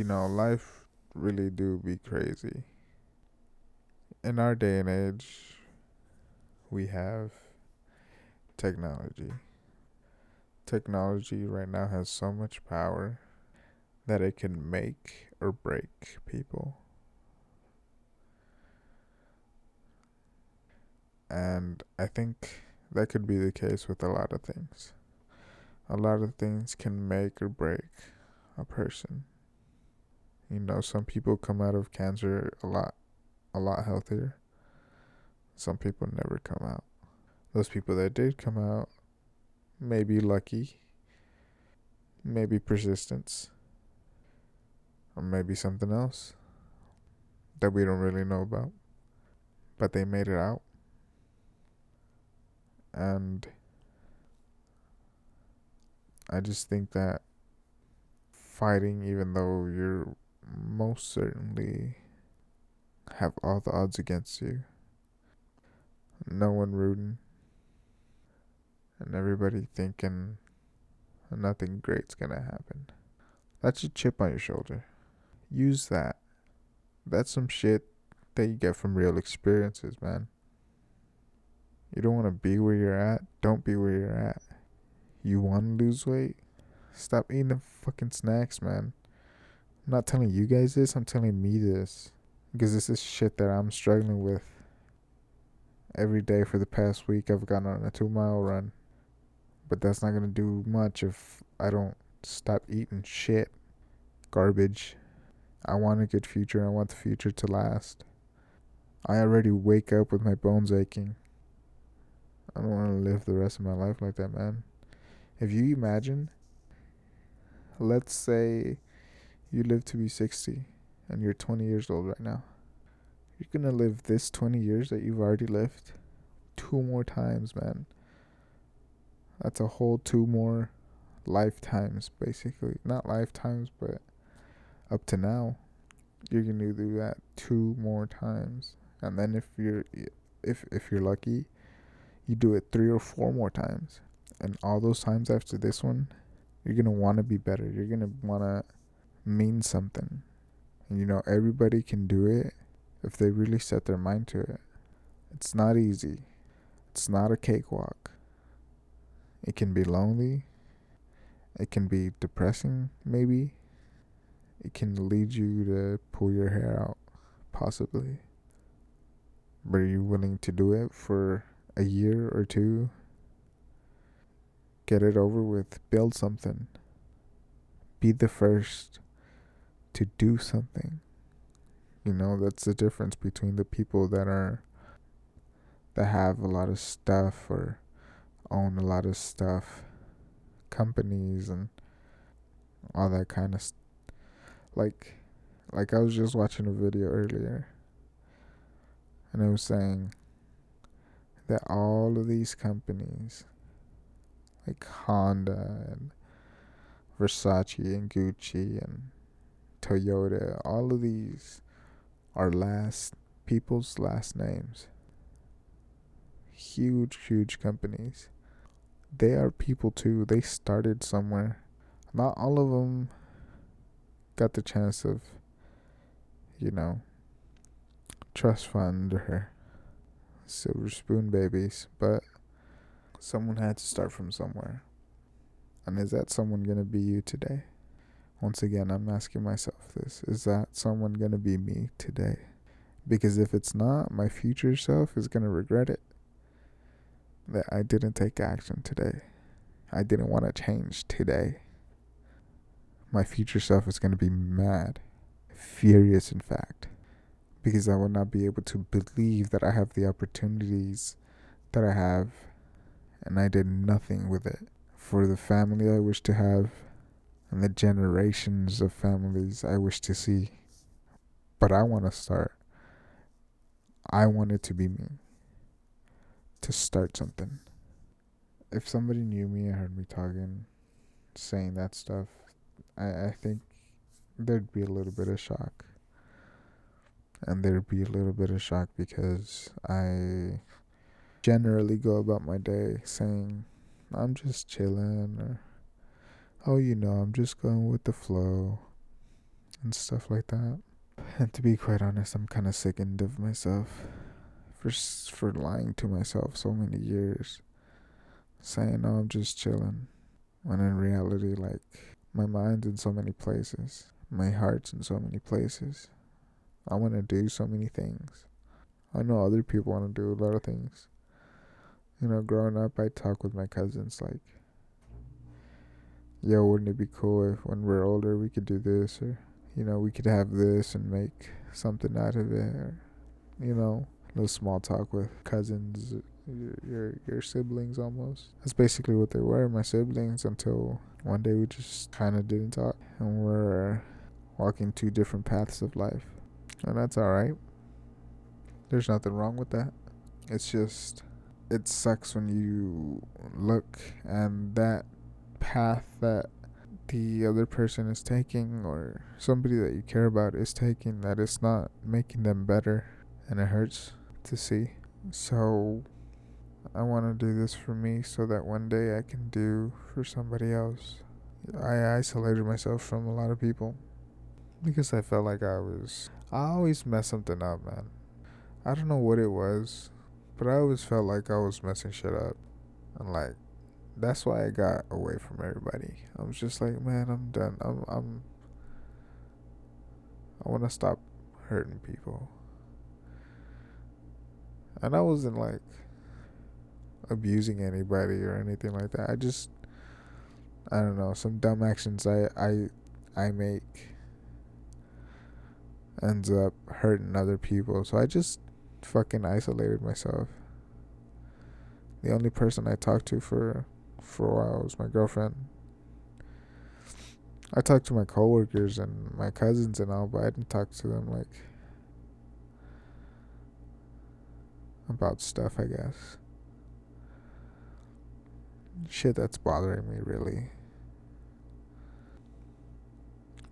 life really do be crazy. In our day and age, we have technology. Technology right now has so much power that it can make or break people. And I think that could be the case with a lot of things. A lot of things can make or break a person. Some people come out of cancer a lot healthier. Some people never come out. Those people that did come out may be lucky, maybe persistence, or maybe something else that we don't really know about. But they made it out. And I just think that fighting, even though you're most certainly have all the odds against you, no one rooting, and everybody thinking nothing great's gonna happen, that's a chip on your shoulder. Use that. That's some shit that you get from real experiences, man. You don't want to be where you're at, don't be where you're at. You want to lose weight? Stop eating the fucking snacks, man. I'm not telling you guys this, I'm telling me this. Because this is shit that I'm struggling with. Every day for the past week, I've gone on a 2-mile run. But that's not going to do much if I don't stop eating shit. Garbage. I want a good future. I want the future to last. I already wake up with my bones aching. I don't want to live the rest of my life like that, man. If you imagine, let's say you live to be 60 and you're 20 years old right now. You're going to live this 20 years that you've already lived 2 more times, man. That's a whole 2 more lifetimes, basically. Not lifetimes, but up to now, you're going to do that 2 more times. And then if you're lucky, you do it 3 or 4 more times. And all those times after this one, you're going to want to be better. You're going to want to mean something. And everybody can do it if they really set their mind to it. It's not easy. It's not a cakewalk. It can be lonely. It can be depressing, maybe. It can lead you to pull your hair out, possibly. But are you willing to do it for a year or two? Get it over with. Build something. Be the first to do something. That's the difference between the people that have a lot of stuff or own a lot of stuff, companies and all that kind of like I was just watching a video earlier, and it was saying that all of these companies like Honda and Versace and Gucci and Toyota, all of these are people's last names. Huge companies. They are people too. They started somewhere. Not all of them got the chance of trust fund or silver spoon babies, but someone had to start from somewhere. And is that someone gonna be you today? Once again, I'm asking myself this. Is that someone gonna be me today? Because if it's not, my future self is gonna regret it. That I didn't take action today. I didn't want to change today. My future self is gonna be mad. Furious, in fact. Because I will not be able to believe that I have the opportunities that I have, and I did nothing with it. For the family I wish to have, and the generations of families I wish to see. But I want to start. I want it to be me. To start something. If somebody knew me and heard me talking, saying that stuff, I think there'd be a little bit of shock. And there'd be a little bit of shock because I generally go about my day saying, I'm just chilling, or, I'm just going with the flow. and stuff like that. And to be quite honest, I'm kind of sickened of myself for lying to myself so many years, saying, oh, I'm just chilling, when in reality, like, my mind's in so many places, my heart's in so many places, I want to do so many things. I know other people want to do a lot of things. You know, growing up, I talk with my cousins, like, yo, wouldn't it be cool if when we're older we could do this, or, you know, we could have this and make something out of it, or, you know, a little small talk with cousins, your siblings almost. That's basically what they were, my siblings, until one day we just kind of didn't talk, and we're walking two different paths of life, and that's all right. There's nothing wrong with that. It's just, it sucks when you look and that path that the other person is taking, or somebody that you care about is taking, that it's not making them better, and it hurts to see. So I want to do this for me so that one day I can do for somebody else. I isolated myself from a lot of people because I felt like I always messed something up, man. I don't know what it was, but I always felt like I was messing shit up, and like, that's why I got away from everybody. I was just like, man, I'm done. I want to stop hurting people. And I wasn't like abusing anybody or anything like that. I don't know, some dumb actions I make ends up hurting other people. So I just fucking isolated myself. The only person I talked to for a while was my girlfriend. I talked to my coworkers and my cousins and all, but I didn't talk to them, like, about stuff, I guess. Shit that's bothering me, really.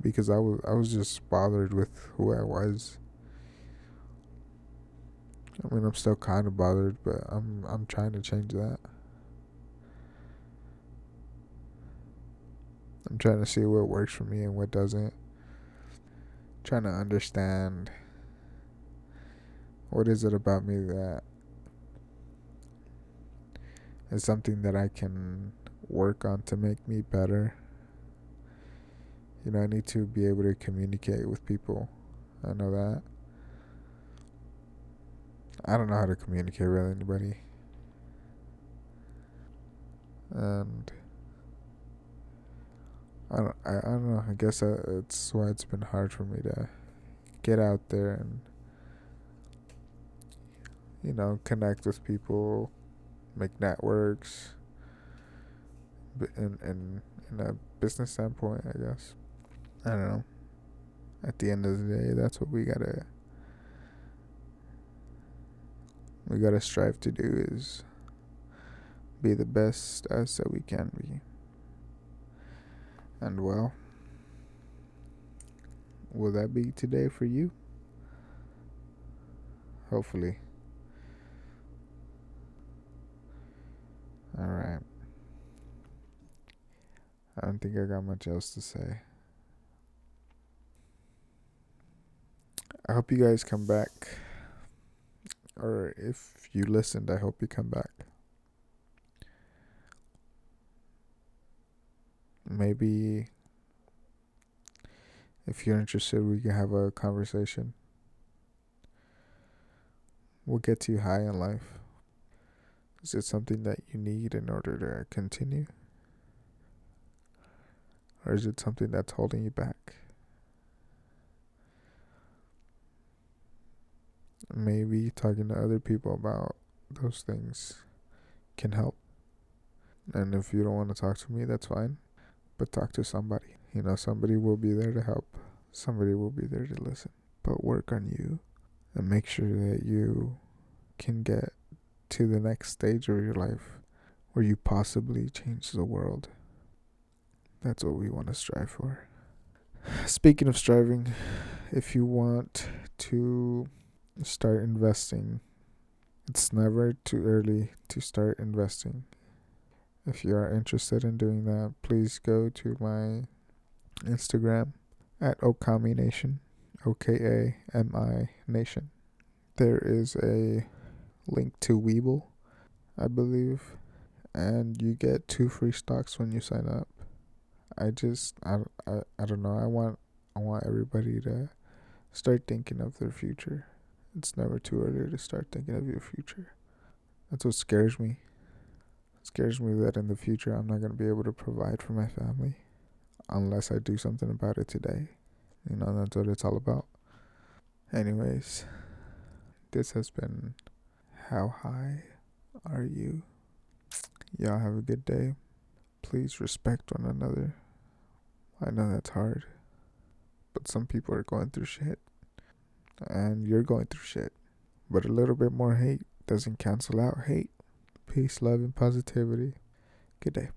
Because I was just bothered with who I was. I mean, I'm still kind of bothered, but I'm trying to change that. I'm trying to see what works for me and what doesn't. I'm trying to understand, what is it about me that is something that I can work on to make me better? You know, I need to be able to communicate with people. I know that. I don't know how to communicate with anybody. And I don't know. I guess it's why it's been hard for me to get out there and, you know, connect with people, make networks, in a business standpoint, I guess. I don't know. At the end of the day, that's what we gotta strive to do, is be the best us that we can be. And well, will that be today for you? Hopefully. Alright. I don't think I got much else to say. I hope you guys come back. Or if you listened, I hope you come back. Maybe if you're interested, we can have a conversation. We'll get you high in life. Is it something that you need in order to continue? Or is it something that's holding you back? Maybe talking to other people about those things can help. And if you don't want to talk to me, that's fine. But talk to somebody. You know, somebody will be there to help. Somebody will be there to listen. But work on you and make sure that you can get to the next stage of your life where you possibly change the world. That's what we want to strive for. Speaking of striving, if you want to start investing, it's never too early to start investing. If you are interested in doing that, please go to my Instagram at Okami Nation, O-K-A-M-I Nation. There is a link to Webull, I believe, and you get 2 free stocks when you sign up. I don't know. I want everybody to start thinking of their future. It's never too early to start thinking of your future. That's what scares me. It scares me that in the future I'm not going to be able to provide for my family unless I do something about it today. You know, that's what it's all about. Anyways, this has been How High Are You? Y'all have a good day. Please respect one another. I know that's hard, but some people are going through shit, and you're going through shit. But a little bit more hate doesn't cancel out hate. Peace, love, and positivity. Good day.